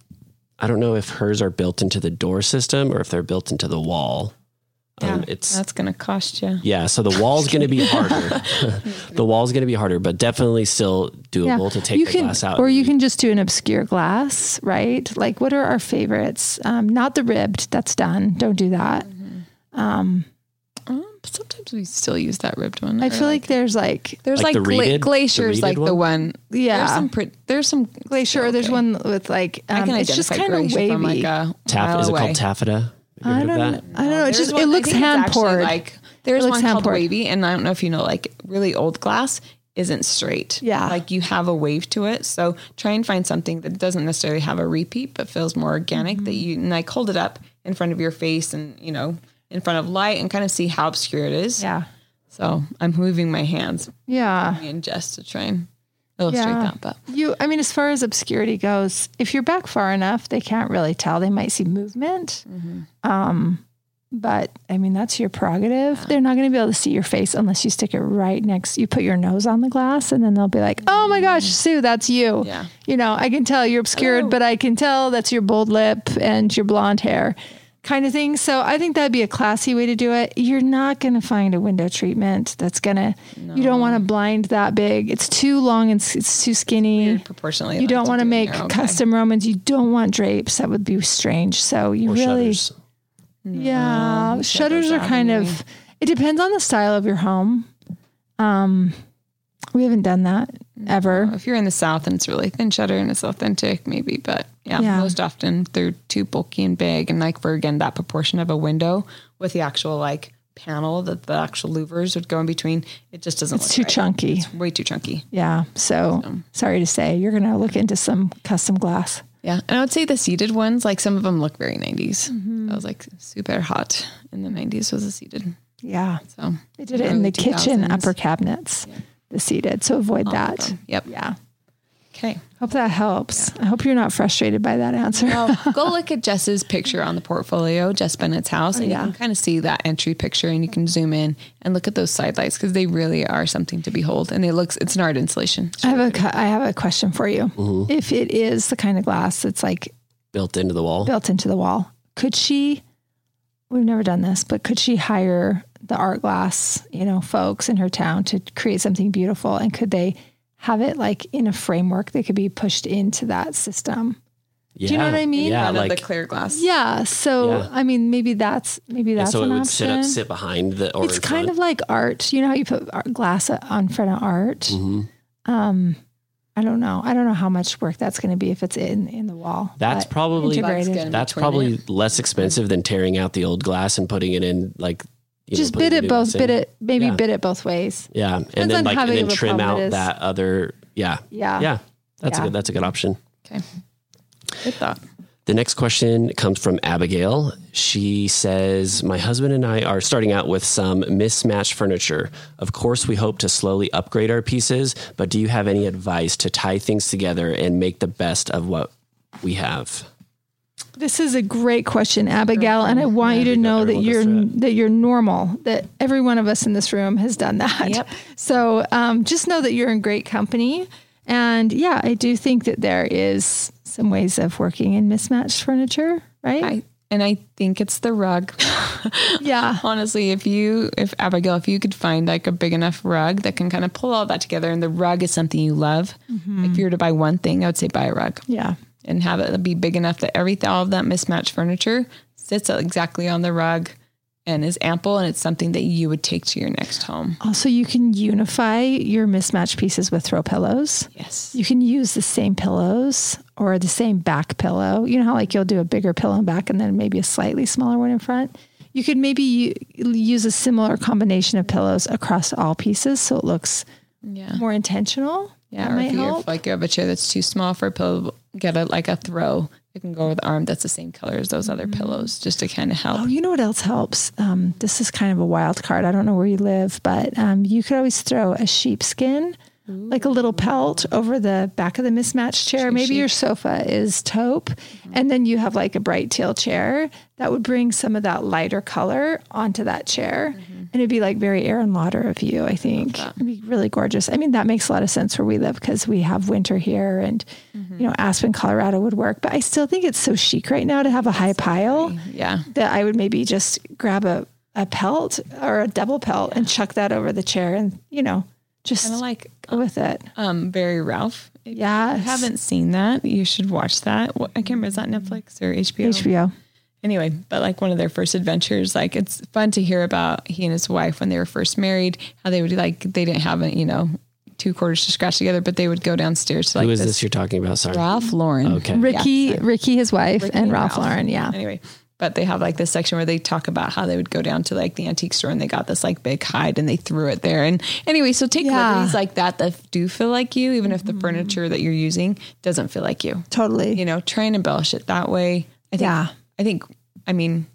I don't know if hers are built into the door system or if they're built into the wall. Um, yeah, it's, that's going to cost you. Yeah. So the wall's going to be harder. The wall's going to be harder, but definitely still doable yeah. to take you the can, glass out. Or you can just do an obscure glass, right? Like, what are our favorites? Um, not the ribbed. That's done. Don't do that. Mm-hmm. Um, Sometimes we still use that ribbed one. I feel like, like there's like there's like, like the gla- glaciers, the like one? the one. Yeah, there's some pre- there's some glacier. Yeah, okay. There's one with like um, I can it's just kind of wavy. Like a Taff- is it called taffeta? I don't. Know. I don't know. It just one, it looks hand poured. Like there's one called wavy, and I don't know if you know. Like really old glass isn't straight. Yeah, like you have a wave to it. So try and find something that doesn't necessarily have a repeat, but feels more organic. Mm-hmm. That you and like hold it up in front of your face, and you know. in front of light and kind of see how obscure it is. Yeah. So I'm moving my hands. Yeah. And just to try and illustrate yeah. that. But you, I mean, as far as obscurity goes, if you're back far enough, they can't really tell. They might see movement. Mm-hmm. Um, but I mean, that's your prerogative. Yeah. They're not going to be able to see your face unless you stick it right next. You put your nose on the glass and then they'll be like, oh my gosh, Sue, that's you. Yeah. You know, I can tell you're obscured, oh. but I can tell that's your bold lip and your blonde hair. Kind of thing. So I think that'd be a classy way to do it. You're not going to find a window treatment that's going to, no. you don't want to blind that big. It's too long and it's too skinny. Weird proportionally. You don't want to make okay. custom Romans. You don't want drapes. That would be strange. So you or really, shutters. yeah, no, shutters, shutters are kind anyway. of, it depends on the style of your home. Um, we haven't done that ever. If you're in the South and it's really thin shutter and it's authentic, maybe, but yeah, yeah, most often they're too bulky and big. And like for, again, that proportion of a window with the actual like panel that the actual louvers would go in between, it just doesn't it's look It's too right. chunky. It's way too chunky. Yeah. So, so sorry to say, you're going to look into some custom glass. Yeah. And I would say the seated ones, like some of them look very nineties. Mm-hmm. I was like super hot in the nineties was a seated. Yeah. So they did it in the two thousands kitchen upper cabinets. Yeah. Seated, so avoid All that. Yep. Yeah. Okay. Hope that helps. Yeah. I hope you're not frustrated by that answer. No. Go look at Jess's picture on the portfolio, Jess Bennett's house, and oh, yeah. you can kind of see that entry picture, and you can zoom in and look at those side lights because they really are something to behold, and it looks it's an art installation. Sure. I have a I have a question for you. Mm-hmm. If it is the kind of glass that's like built into the wall, built into the wall, could she? We've never done this, but could she hire the art glass, you know, folks in her town to create something beautiful? And could they have it like in a framework that could be pushed into that system? Yeah. Do you know what I mean? Yeah, out like, of the clear glass. Yeah. So, yeah. I mean, maybe that's, maybe that's and so an it would option. sit, up, sit behind the, or it's kind front. of like art. You know how you put art, glass on front of art? Mm-hmm. Um, I don't know. I don't know how much work that's going to be if it's in, in the wall. That's probably, that's, that's probably less expensive than tearing out the old glass and putting it in like, You just know, bid it both, bid it, maybe yeah. bid it both ways. Yeah. Depends and then like, and then trim out that other. Yeah. Yeah. Yeah. That's yeah. a good, that's a good option. Okay. Good thought. The next question comes from Abigail. She says, my husband and I are starting out with some mismatched furniture. Of course, we hope to slowly upgrade our pieces, but do you have any advice to tie things together and make the best of what we have? This is a great question, Abigail, and I want yeah, you to know that you're that you're normal, that every one of us in this room has done that. Yep. So um, just know that you're in great company. And yeah, I do think that there is some ways of working in mismatched furniture, right? I, and I think it's the rug. yeah. Honestly, if you, if Abigail, if you could find like a big enough rug that can kind of pull all that together and the rug is something you love, mm-hmm. if you were to buy one thing, I would say buy a rug. Yeah. And have it be big enough that everything, all of that mismatched furniture sits exactly on the rug and is ample. And it's something that you would take to your next home. Also, you can unify your mismatched pieces with throw pillows. Yes. You can use the same pillows or the same back pillow. You know how like you'll do a bigger pillow in back and then maybe a slightly smaller one in front. You could maybe use a similar combination of pillows across all pieces. So it looks yeah. more intentional. Yeah, that or if you like you have a chair that's too small for a pillow, get it like a throw. You can go with the arm that's the same color as those other mm-hmm. pillows, just to kind of help. Oh, you know what else helps? Um, this is kind of a wild card. I don't know where you live, but um, you could always throw a sheepskin, Ooh. like a little pelt, over the back of the mismatched chair. Sheep, Maybe sheep. your sofa is taupe, mm-hmm. and then you have like a bright teal chair that would bring some of that lighter color onto that chair. Mm-hmm. And it'd be like very Aaron Lauder of you, I think. I it'd be really gorgeous. I mean, that makes a lot of sense where we live because we have winter here and, mm-hmm. you know, Aspen, Colorado would work. But I still think it's so chic right now to have a high pile. Yeah. That I would maybe just grab a a pelt or a double pelt yeah. and chuck that over the chair and, you know, just kinda like go with it. Um, Barry Ralph. Yeah. If you haven't seen that, you should watch that. What, I can't remember, is that Netflix or H B O? H B O. Anyway, but like one of their first adventures, like it's fun to hear about he and his wife when they were first married, how they would like, they didn't have it, you know, two quarters to scratch together, but they would go downstairs to like, who is this, this you're talking about? Sorry. Ralph Lauren. Okay. Ricky, yeah. Ricky, his wife Ricky and Ralph, Ralph Lauren. Yeah. Anyway, but they have like this section where they talk about how they would go down to like the antique store and they got this like big hide and they threw it there. And anyway, so take yeah. liberties like that that do feel like you, even mm-hmm. if the furniture that you're using doesn't feel like you. Totally. You know, try and embellish it that way. I think, yeah. I think, I mean,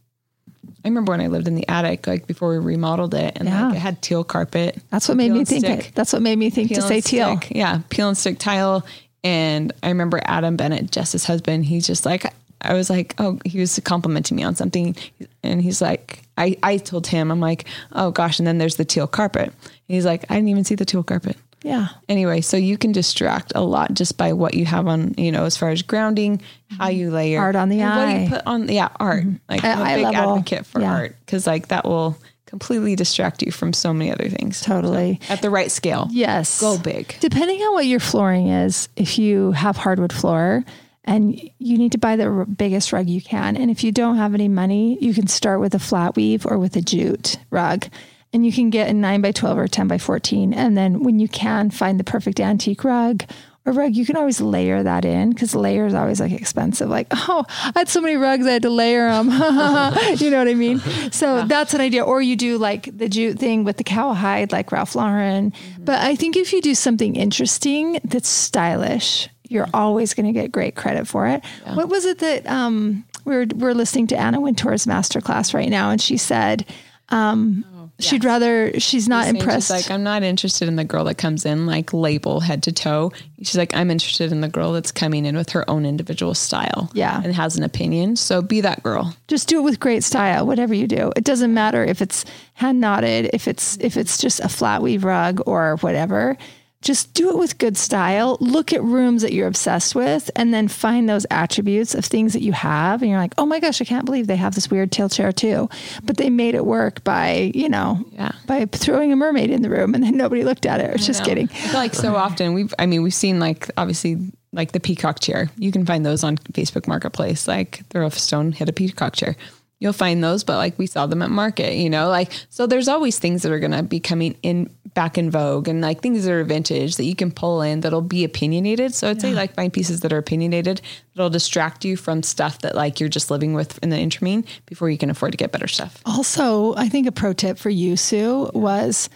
I remember when I lived in the attic, like before we remodeled it and yeah. like it had teal carpet. That's what made me think it. That's what made me think to say teal. Yeah. Peel and stick tile. And I remember Adam Bennett, Jess's husband, he's just like, I was like, oh, he was complimenting me on something. And he's like, I, I told him, I'm like, oh gosh. And then there's the teal carpet. And he's like, I didn't even see the teal carpet. Yeah. Anyway, so you can distract a lot just by what you have on, you know, as far as grounding, how you layer art on the and eye, what you put on, yeah, art. Mm-hmm. Like I'm a big level. advocate for yeah. art because like that will completely distract you from so many other things. Totally. So, at the right scale. Yes. Go big. Depending on what your flooring is, if you have hardwood floor and you need to buy the r- biggest rug you can, and if you don't have any money, you can start with a flat weave or with a jute rug. And you can get a nine by twelve or ten by fourteen. And then when you can find the perfect antique rug or rug, you can always layer that in because layer is always like expensive. Like, oh, I had so many rugs, I had to layer them. You know what I mean? So yeah. that's an idea. Or you do like the jute thing with the cowhide, like Ralph Lauren. Mm-hmm. But I think if you do something interesting that's stylish, you're mm-hmm. always going to get great credit for it. Yeah. What was it that um, we're, we're listening to Anna Wintour's masterclass right now? And she said... Um, oh. She'd yes. rather, she's not she's impressed. She's like, I'm not interested in the girl that comes in like label head to toe. She's like, I'm interested in the girl that's coming in with her own individual style yeah. and has an opinion. So be that girl. Just do it with great style, whatever you do. It doesn't matter if it's hand knotted, if it's, if it's just a flat weave rug or whatever, just do it with good style. Look at rooms that you're obsessed with and then find those attributes of things that you have. And you're like, oh my gosh, I can't believe they have this weird tail chair too. But they made it work by, you know, yeah. by throwing a mermaid in the room and then nobody looked at it. I was just know. kidding. I feel like so often we've, I mean, we've seen like, obviously like the peacock chair, you can find those on Facebook Marketplace. Like the Rough Stone hit a peacock chair. You'll find those, but like we saw them at market, you know, like, so there's always things that are going to be coming in back in vogue and like things that are vintage that you can pull in that'll be opinionated. So I'd yeah. say like find pieces that are opinionated that'll distract you from stuff that like you're just living with in the interim before you can afford to get better stuff. Also, I think a pro tip for you, Sue, was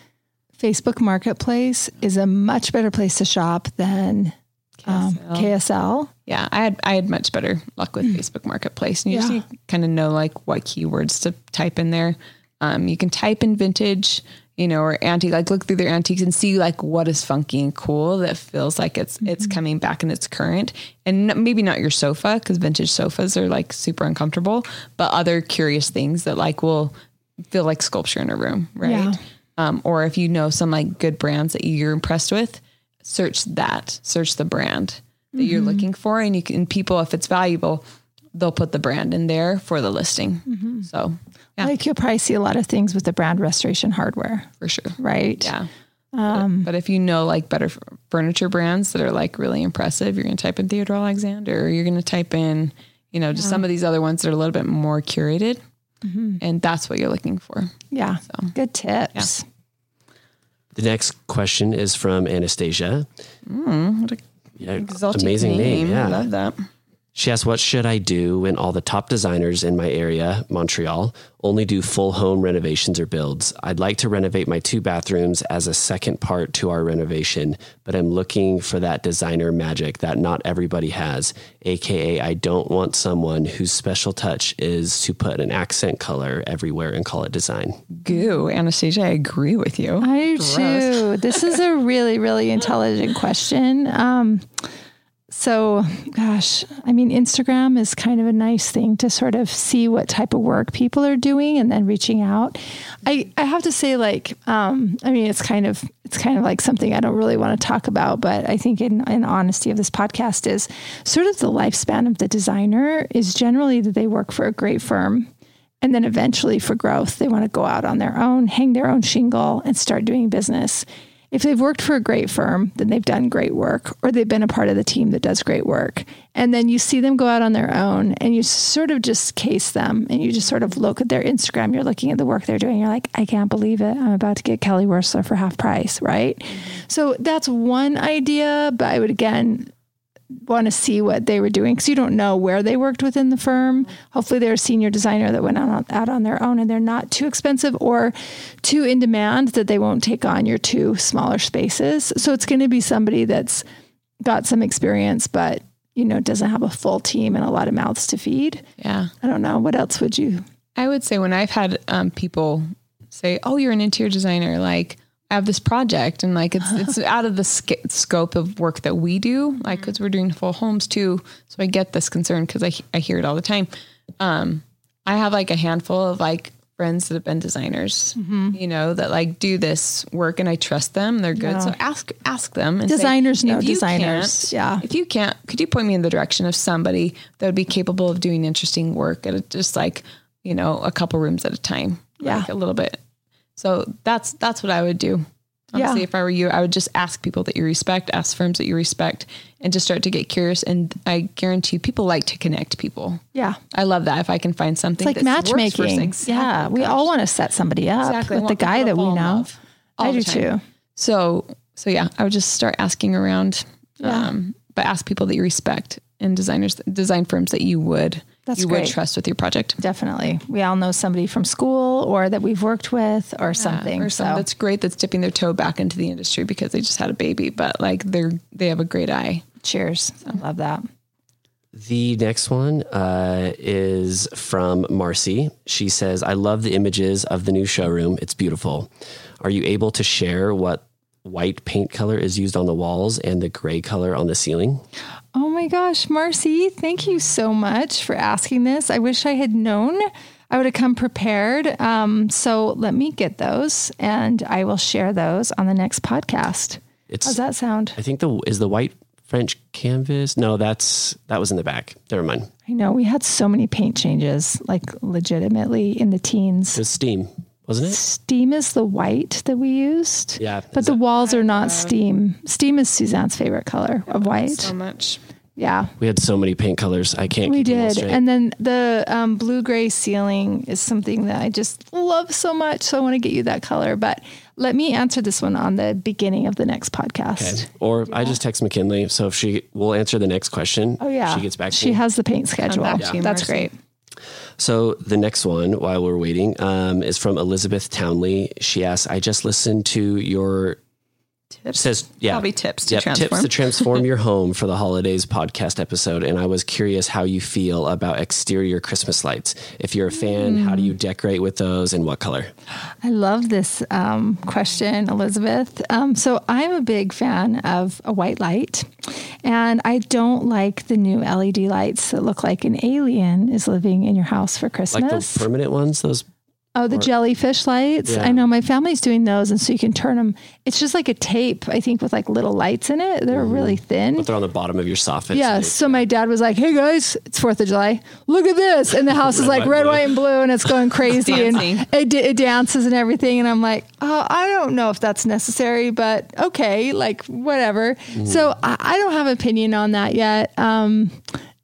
Facebook Marketplace is a much better place to shop than Um, K S L. Yeah. I had, I had much better luck with mm. Facebook Marketplace and you yeah. just kind of know like what keywords to type in there. Um, you can type in vintage, you know, or antique, like look through their antiques and see like what is funky and cool that feels like it's, mm-hmm. it's coming back and it's current and no, maybe not your sofa. Cause vintage sofas are like super uncomfortable, but other curious things that like will feel like sculpture in a room. Right. Yeah. Um, or if you know some like good brands that you're impressed with, search that, search the brand that mm-hmm. you're looking for. And you can, people, if it's valuable, they'll put the brand in there for the listing. Mm-hmm. So yeah. like you'll probably see a lot of things with the brand Restoration Hardware. For sure. Right. Yeah. Um, but, but if you know like better furniture brands that are like really impressive, you're going to type in Theodore Alexander, or you're going to type in, you know, just yeah. some of these other ones that are a little bit more curated mm-hmm. and that's what you're looking for. Yeah. So, good tips. Yeah. The next question is from Anastasia. Mm, what a yeah, exalted amazing name. name. Yeah. I love that. She asks, what should I do when all the top designers in my area, Montreal, only do full home renovations or builds? I'd like to renovate my two bathrooms as a second part to our renovation, but I'm looking for that designer magic that not everybody has, A K A I don't want someone whose special touch is to put an accent color everywhere and call it design. Goo, Anastasia, I agree with you. I Gross. do. This is a really, really intelligent question. Um So, gosh, I mean, Instagram is kind of a nice thing to sort of see what type of work people are doing and then reaching out. I, I have to say, like, um, I mean, it's kind of it's kind of like something I don't really want to talk about, but I think in, in honesty of this podcast is sort of the lifespan of the designer is generally that they work for a great firm. And then eventually for growth, they want to go out on their own, hang their own shingle, and start doing business. If they've worked for a great firm, then they've done great work, or they've been a part of the team that does great work. And then you see them go out on their own and you sort of just case them and you just sort of look at their Instagram. You're looking at the work they're doing. You're like, I can't believe it. I'm about to get Kelly Wurstler for half price, right? So that's one idea, but I would, again, want to see what they were doing because you don't know where they worked within the firm. Hopefully they're a senior designer that went out on, out on their own and they're not too expensive or too in demand that they won't take on your two smaller spaces. So it's going to be somebody that's got some experience, but you know, doesn't have a full team and a lot of mouths to feed. Yeah. I don't know. What else would you? I would say when I've had um, people say, oh, you're an interior designer, like, have this project and like, it's, it's out of the sc- scope of work that we do, like, cause we're doing full homes too. So I get this concern cause I, I hear it all the time. Um, I have like a handful of like friends that have been designers, mm-hmm. you know, that like do this work and I trust them. They're good. Yeah. So ask, ask them and designers say, know designers. Yeah. If you can't, could you point me in the direction of somebody that would be capable of doing interesting work at just like, you know, a couple rooms at a time, yeah, like a little bit. So that's, that's what I would do. Honestly, yeah. If I were you, I would just ask people that you respect, ask firms that you respect, and just start to get curious. And I guarantee people like to connect people. Yeah. I love that. If I can find something it's like that's matchmaking. Yeah. We all want to set somebody up exactly. with the guy that we know. I do too. So, so yeah, I would just start asking around, yeah. um, but ask people that you respect and designers, design firms that you would That's you great. would trust with your project. Definitely. We all know somebody from school or that we've worked with or yeah, something. Or something so. That's great that's dipping their toe back into the industry because they just had a baby, but like they're, they have a great eye. Cheers. So. I love that. The next one uh, is from Marcy. She says, I love the images of the new showroom. It's beautiful. Are you able to share what white paint color is used on the walls and the gray color on the ceiling? Oh my gosh, Marcy, thank you so much for asking this. I wish I had known. I would have come prepared. Um, so let me get those and I will share those on the next podcast. It's, how's that sound? I think the, is the white French canvas? No, that's, that was in the back. Never mind. I know we had so many paint changes, like legitimately in the teens. It was steam. Wasn't it? Steam is the white that we used. Yeah. But the walls are not steam. Steam is Suzanne's favorite color of white. So much. Yeah. We had so many paint colors. I can't. We did. And then the um, blue-gray ceiling is something that I just love so much. So I want to get you that color. But let me answer this one on the beginning of the next podcast. Okay. Or yeah. I just text McKinley. So if she will answer the next question. Oh, yeah. She gets back to She me. has the paint schedule. Yeah. That's great. So the next one, while we're waiting, um, is from Elizabeth Townley. She asks, I just listened to your tips. Says, yeah, probably tips to yep, transform. Tips to transform your home for the holidays podcast episode. And I was curious how you feel about exterior Christmas lights. If you're a fan, mm. how do you decorate with those and what color? I love this um, question, Elizabeth. Um, so I'm a big fan of a white light and I don't like the new L E D lights that look like an alien is living in your house for Christmas. Like the permanent ones, those Oh, the or, jellyfish lights. Yeah. I know my family's doing those. And so you can turn them. It's just like a tape, I think, with like little lights in it. They're mm-hmm. really thin. But they're on the bottom of your soffit. Yeah. Like, so yeah. my dad was like, hey, guys, it's fourth of July. Look at this. And the house red, is like white, red, blue. white, and blue. And it's going crazy. It's and it, it dances and everything. And I'm like, oh, I don't know if that's necessary, but okay. Like, whatever. Mm-hmm. So I, I don't have an opinion on that yet. Um,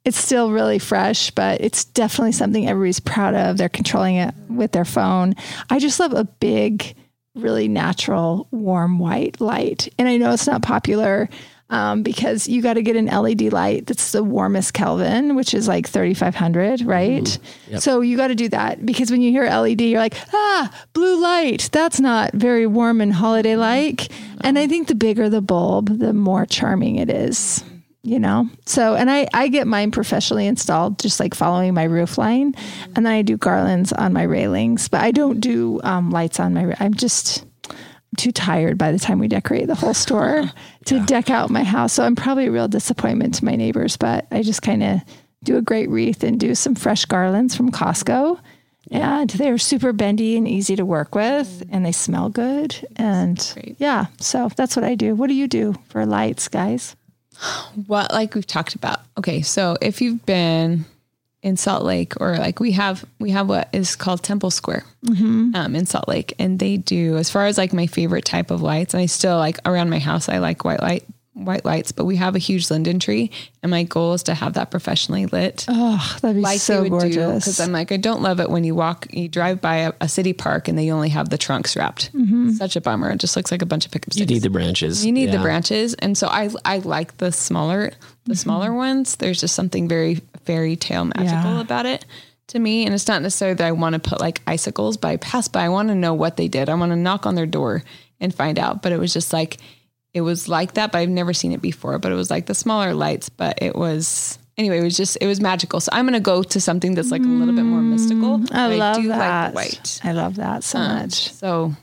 It's still really fresh, but it's definitely something everybody's proud of. They're controlling it with their phone. I just love a big, really natural, warm white light. And I know it's not popular um, because you got to get an L E D light that's the warmest Kelvin, which is like thirty-five hundred, right? Mm-hmm. Yep. So you got to do that because when you hear L E D, you're like, ah, blue light. That's not very warm and holiday-like. Mm-hmm. And I think the bigger the bulb, the more charming it is. You know, so, and I, I get mine professionally installed, just like following my roof line. And then I do garlands on my railings, but I don't do um, lights on my, I'm just I'm too tired by the time we decorate the whole store to yeah. deck out my house. So I'm probably a real disappointment to my neighbors, but I just kind of do a great wreath and do some fresh garlands from Costco. And they're super bendy and easy to work with and they smell good. And yeah, so that's what I do. What do you do for lights, guys? What, like we've talked about. Okay. So if you've been in Salt Lake, or like we have, we have what is called Temple Square, mm-hmm. um, in Salt Lake. And they do, as far as like my favorite type of lights, and I still like around my house, I like white light, white lights, but we have a huge linden tree, and my goal is to have that professionally lit. Oh, that'd be like so gorgeous. Do, Cause I'm like, I don't love it when you walk, you drive by a, a city park and they only have the trunks wrapped. Mm-hmm. Such a bummer. It just looks like a bunch of pickup sticks. You need the branches. You need yeah. the branches. And so I, I like the smaller, the mm-hmm. smaller ones. There's just something very fairy tale magical yeah. about it to me. And it's not necessarily that I want to put like icicles by pass by. I want to know what they did. I want to knock on their door and find out. But it was just like, it was like that, but I've never seen it before, but it was like the smaller lights, but it was, anyway, it was just, it was magical. So I'm going to go to something that's like mm, a little bit more mystical. I love I do that. Like white. I love that so um, much. So,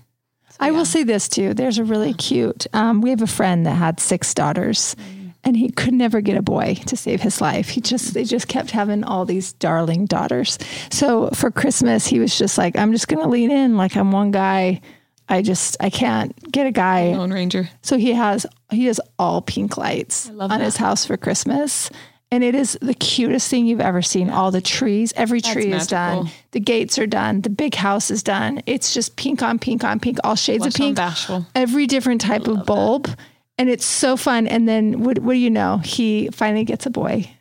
so I yeah. will say this too. There's a really cute, um, we have a friend that had six daughters and he could never get a boy to save his life. He just, they just kept having all these darling daughters. So for Christmas, he was just like, I'm just going to lean in. Like I'm one guy. I just, I can't get a guy. Lone Ranger. So he has, he has all pink lights on that. His house for Christmas. And it is the cutest thing you've ever seen. All the trees, every tree That's is magical. Done. The gates are done. The big house is done. It's just pink on pink on pink, all shades Blush of pink, on every different type of bulb. That. And it's so fun. And then what, what do you know? He finally gets a boy.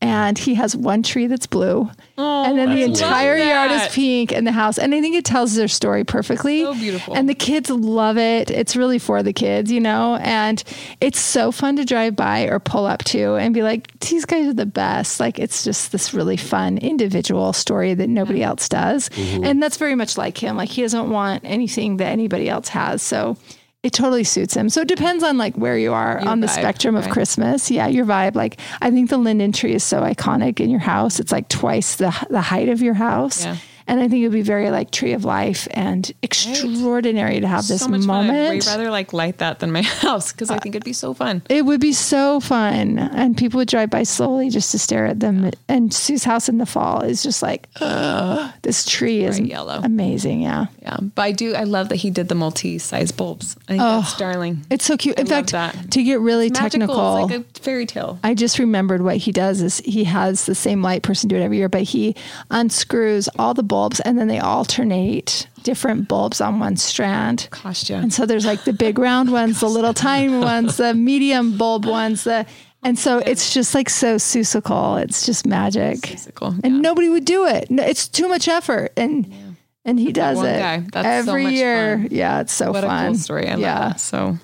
And he has one tree that's blue oh, and then the entire yard is pink and the house. And I think it tells their story perfectly. So beautiful. And the kids love it. It's really for the kids, you know, and it's so fun to drive by or pull up to and be like, these guys are the best. Like, it's just this really fun individual story that nobody else does. Mm-hmm. And that's very much like him. Like he doesn't want anything that anybody else has. So it totally suits him. So it depends on like where you are your on the vibe, spectrum of right. Christmas. Yeah. Your vibe. Like I think the linden tree is so iconic in your house. It's like twice the the height of your house. Yeah. And I think it'd be very like tree of life and extraordinary right. to have this so much moment. We'd rather like light that than my house. Cause uh, I think it'd be so fun. It would be so fun. And people would drive by slowly just to stare at them. Yeah. And Sue's house in the fall is just like, uh, this tree bright is yellow. Amazing. Yeah. Yeah. But I do, I love that he did the multi-size bulbs. I think oh, that's darling. It's so cute. I in fact, that. To get really it's technical, it's like a fairy tale. I just remembered what he does is he has the same light person do it every year, but he unscrews all the bulbs and then they alternate different bulbs on one strand. Gosh, yeah. And so there's like the big round ones, the little tiny ones, the medium bulb ones, the And so it's just like so seussical. It's just magic. Seussical, yeah. And nobody would do it. No, it's too much effort. And yeah. and he does it That's every so much year. Fun. Yeah, it's so what fun. What a cool story. I yeah. love that. So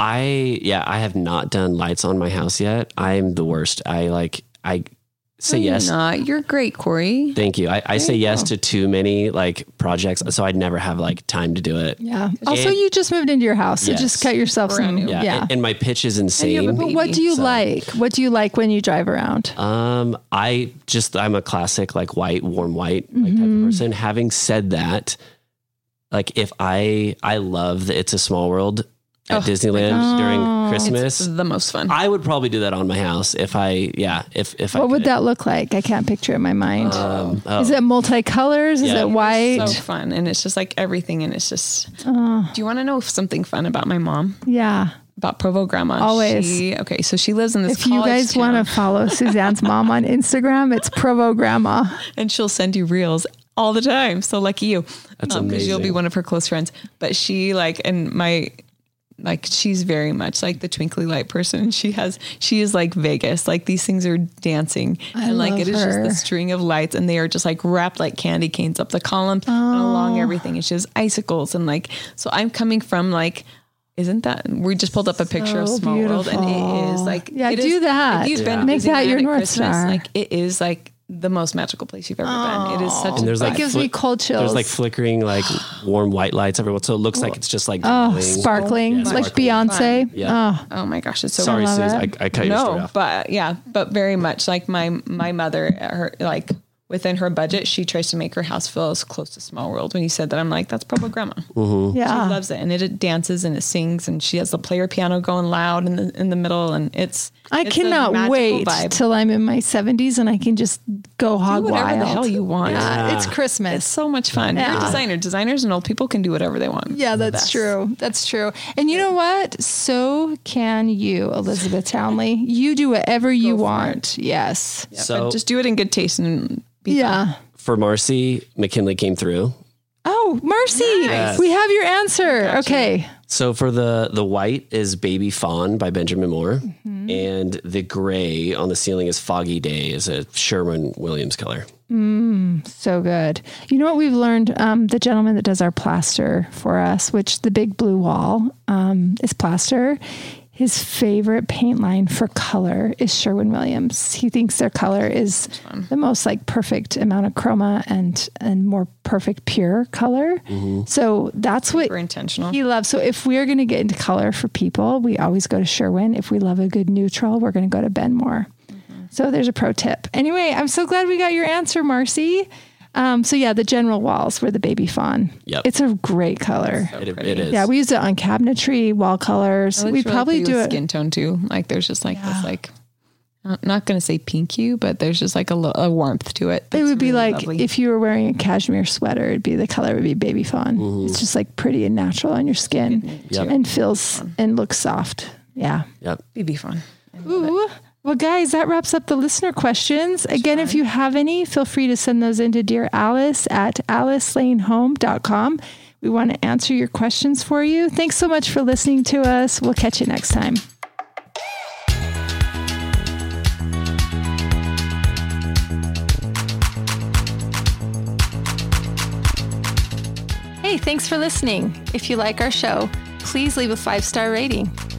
I yeah, I have not done lights on my house yet. I'm the worst. I like I say no, yes. You're not. You're great, Corey. Thank you. I, I say you yes go. To too many like projects. So I'd never have like time to do it. Yeah. Also, and, you just moved into your house. So yes. just cut yourself some. Yeah. yeah. And, and my pitch is insane. But what do you so. like? What do you like when you drive around? Um, I just, I'm a classic, like white, warm white like, mm-hmm. type of person. Having said that, like if I, I love that It's a Small World at oh, Disneyland oh, during Christmas. It's the most fun. I would probably do that on my house if I, yeah, if, if what I What would that look like? I can't picture it in my mind. Um, oh. Is it multicolors? Yeah. Is it white? It's so fun. And it's just like everything. And it's just, oh. do you want to know something fun about my mom? Yeah. About Provo Grandma. Always. She, okay. So she lives in this If you guys want to follow Suzanne's mom on Instagram, it's Provo Grandma. And she'll send you reels all the time. So lucky you. That's um, amazing. Because you'll be one of her close friends. But she like, and my... Like she's very much like the twinkly light person. She has, she is like Vegas. Like these things are dancing I and like, it is her. Just the string of lights and they are just like wrapped like candy canes up the column oh. and along everything. And she has icicles. And like, so I'm coming from like, isn't that, we just pulled up a picture so of Small beautiful. World and it is like, yeah, it do is, that. You've yeah. been Make that your North Christmas, Star. Like it is like the most magical place you've ever oh. been. It is such and a, like it gives fl- me cold chills. There's like flickering, like warm white lights everywhere. So it looks like it's just like, oh, glowing. Sparkling, yeah, like sparkling. Beyonce. Yeah. Oh. oh my gosh. It's so sorry, Suze, I, I cut no, your story off. But yeah, but very much like my, my mother, her like within her budget, she tries to make her house feel as close to Small World. When you said that, I'm like, that's Provo Grandma. Mm-hmm. Yeah. She loves it, and it, it dances and it sings, and she has the player piano going loud in the in the middle, and it's I it's cannot wait vibe. till I'm in my seventies and I can just go hog do whatever wild. The hell you want. Yeah. Yeah. It's Christmas. It's so much fun. Yeah. You're a designer. Designers and old people can do whatever they want. Yeah, that's true. That's true. And you know what? So can you, Elizabeth Townley. You do whatever you want. It. Yes. Yeah, so just do it in good taste and be yeah. fun. For Marcy, McKinley came through. Oh, Marcy, nice. We have your answer. Gotcha. Okay. So for the, the white is Baby Fawn by Benjamin Moore. Mm-hmm. And the gray on the ceiling is Foggy Day, is a Sherwin Williams color. Mm, so good. You know what we've learned? Um, the gentleman that does our plaster for us, which the big blue wall um, is plaster. His favorite paint line for color is Sherwin Williams. He thinks their color is the most like perfect amount of chroma and, and more perfect pure color. Mm-hmm. So that's what intentional. He loves. So if we're going to get into color for people, we always go to Sherwin. If we love a good neutral, we're going to go to Ben Moore. Mm-hmm. So there's a pro tip. Anyway, I'm so glad we got your answer, Marcy. Um, so yeah, the general walls were the Baby Fawn. Yep. It's a great color. So it, it is. Yeah. We use it on cabinetry, wall colors. We really probably do it. Skin tone too. Like there's just like yeah. this, like, I'm not going to say pink hue, but there's just like a, lo- a warmth to it. It would be really like lovely. If you were wearing a cashmere sweater, it'd be the color would be Baby Fawn. Ooh. It's just like pretty and natural on your skin yep. and feels Fawn. And looks soft. Yeah. Yep. Baby Fawn. Ooh. It. Well, guys, that wraps up the listener questions. Again, if you have any, feel free to send those in to dear alice at alice lane home dot com. We want to answer your questions for you. Thanks so much for listening to us. We'll catch you next time. Hey, thanks for listening. If you like our show, please leave a five-star rating.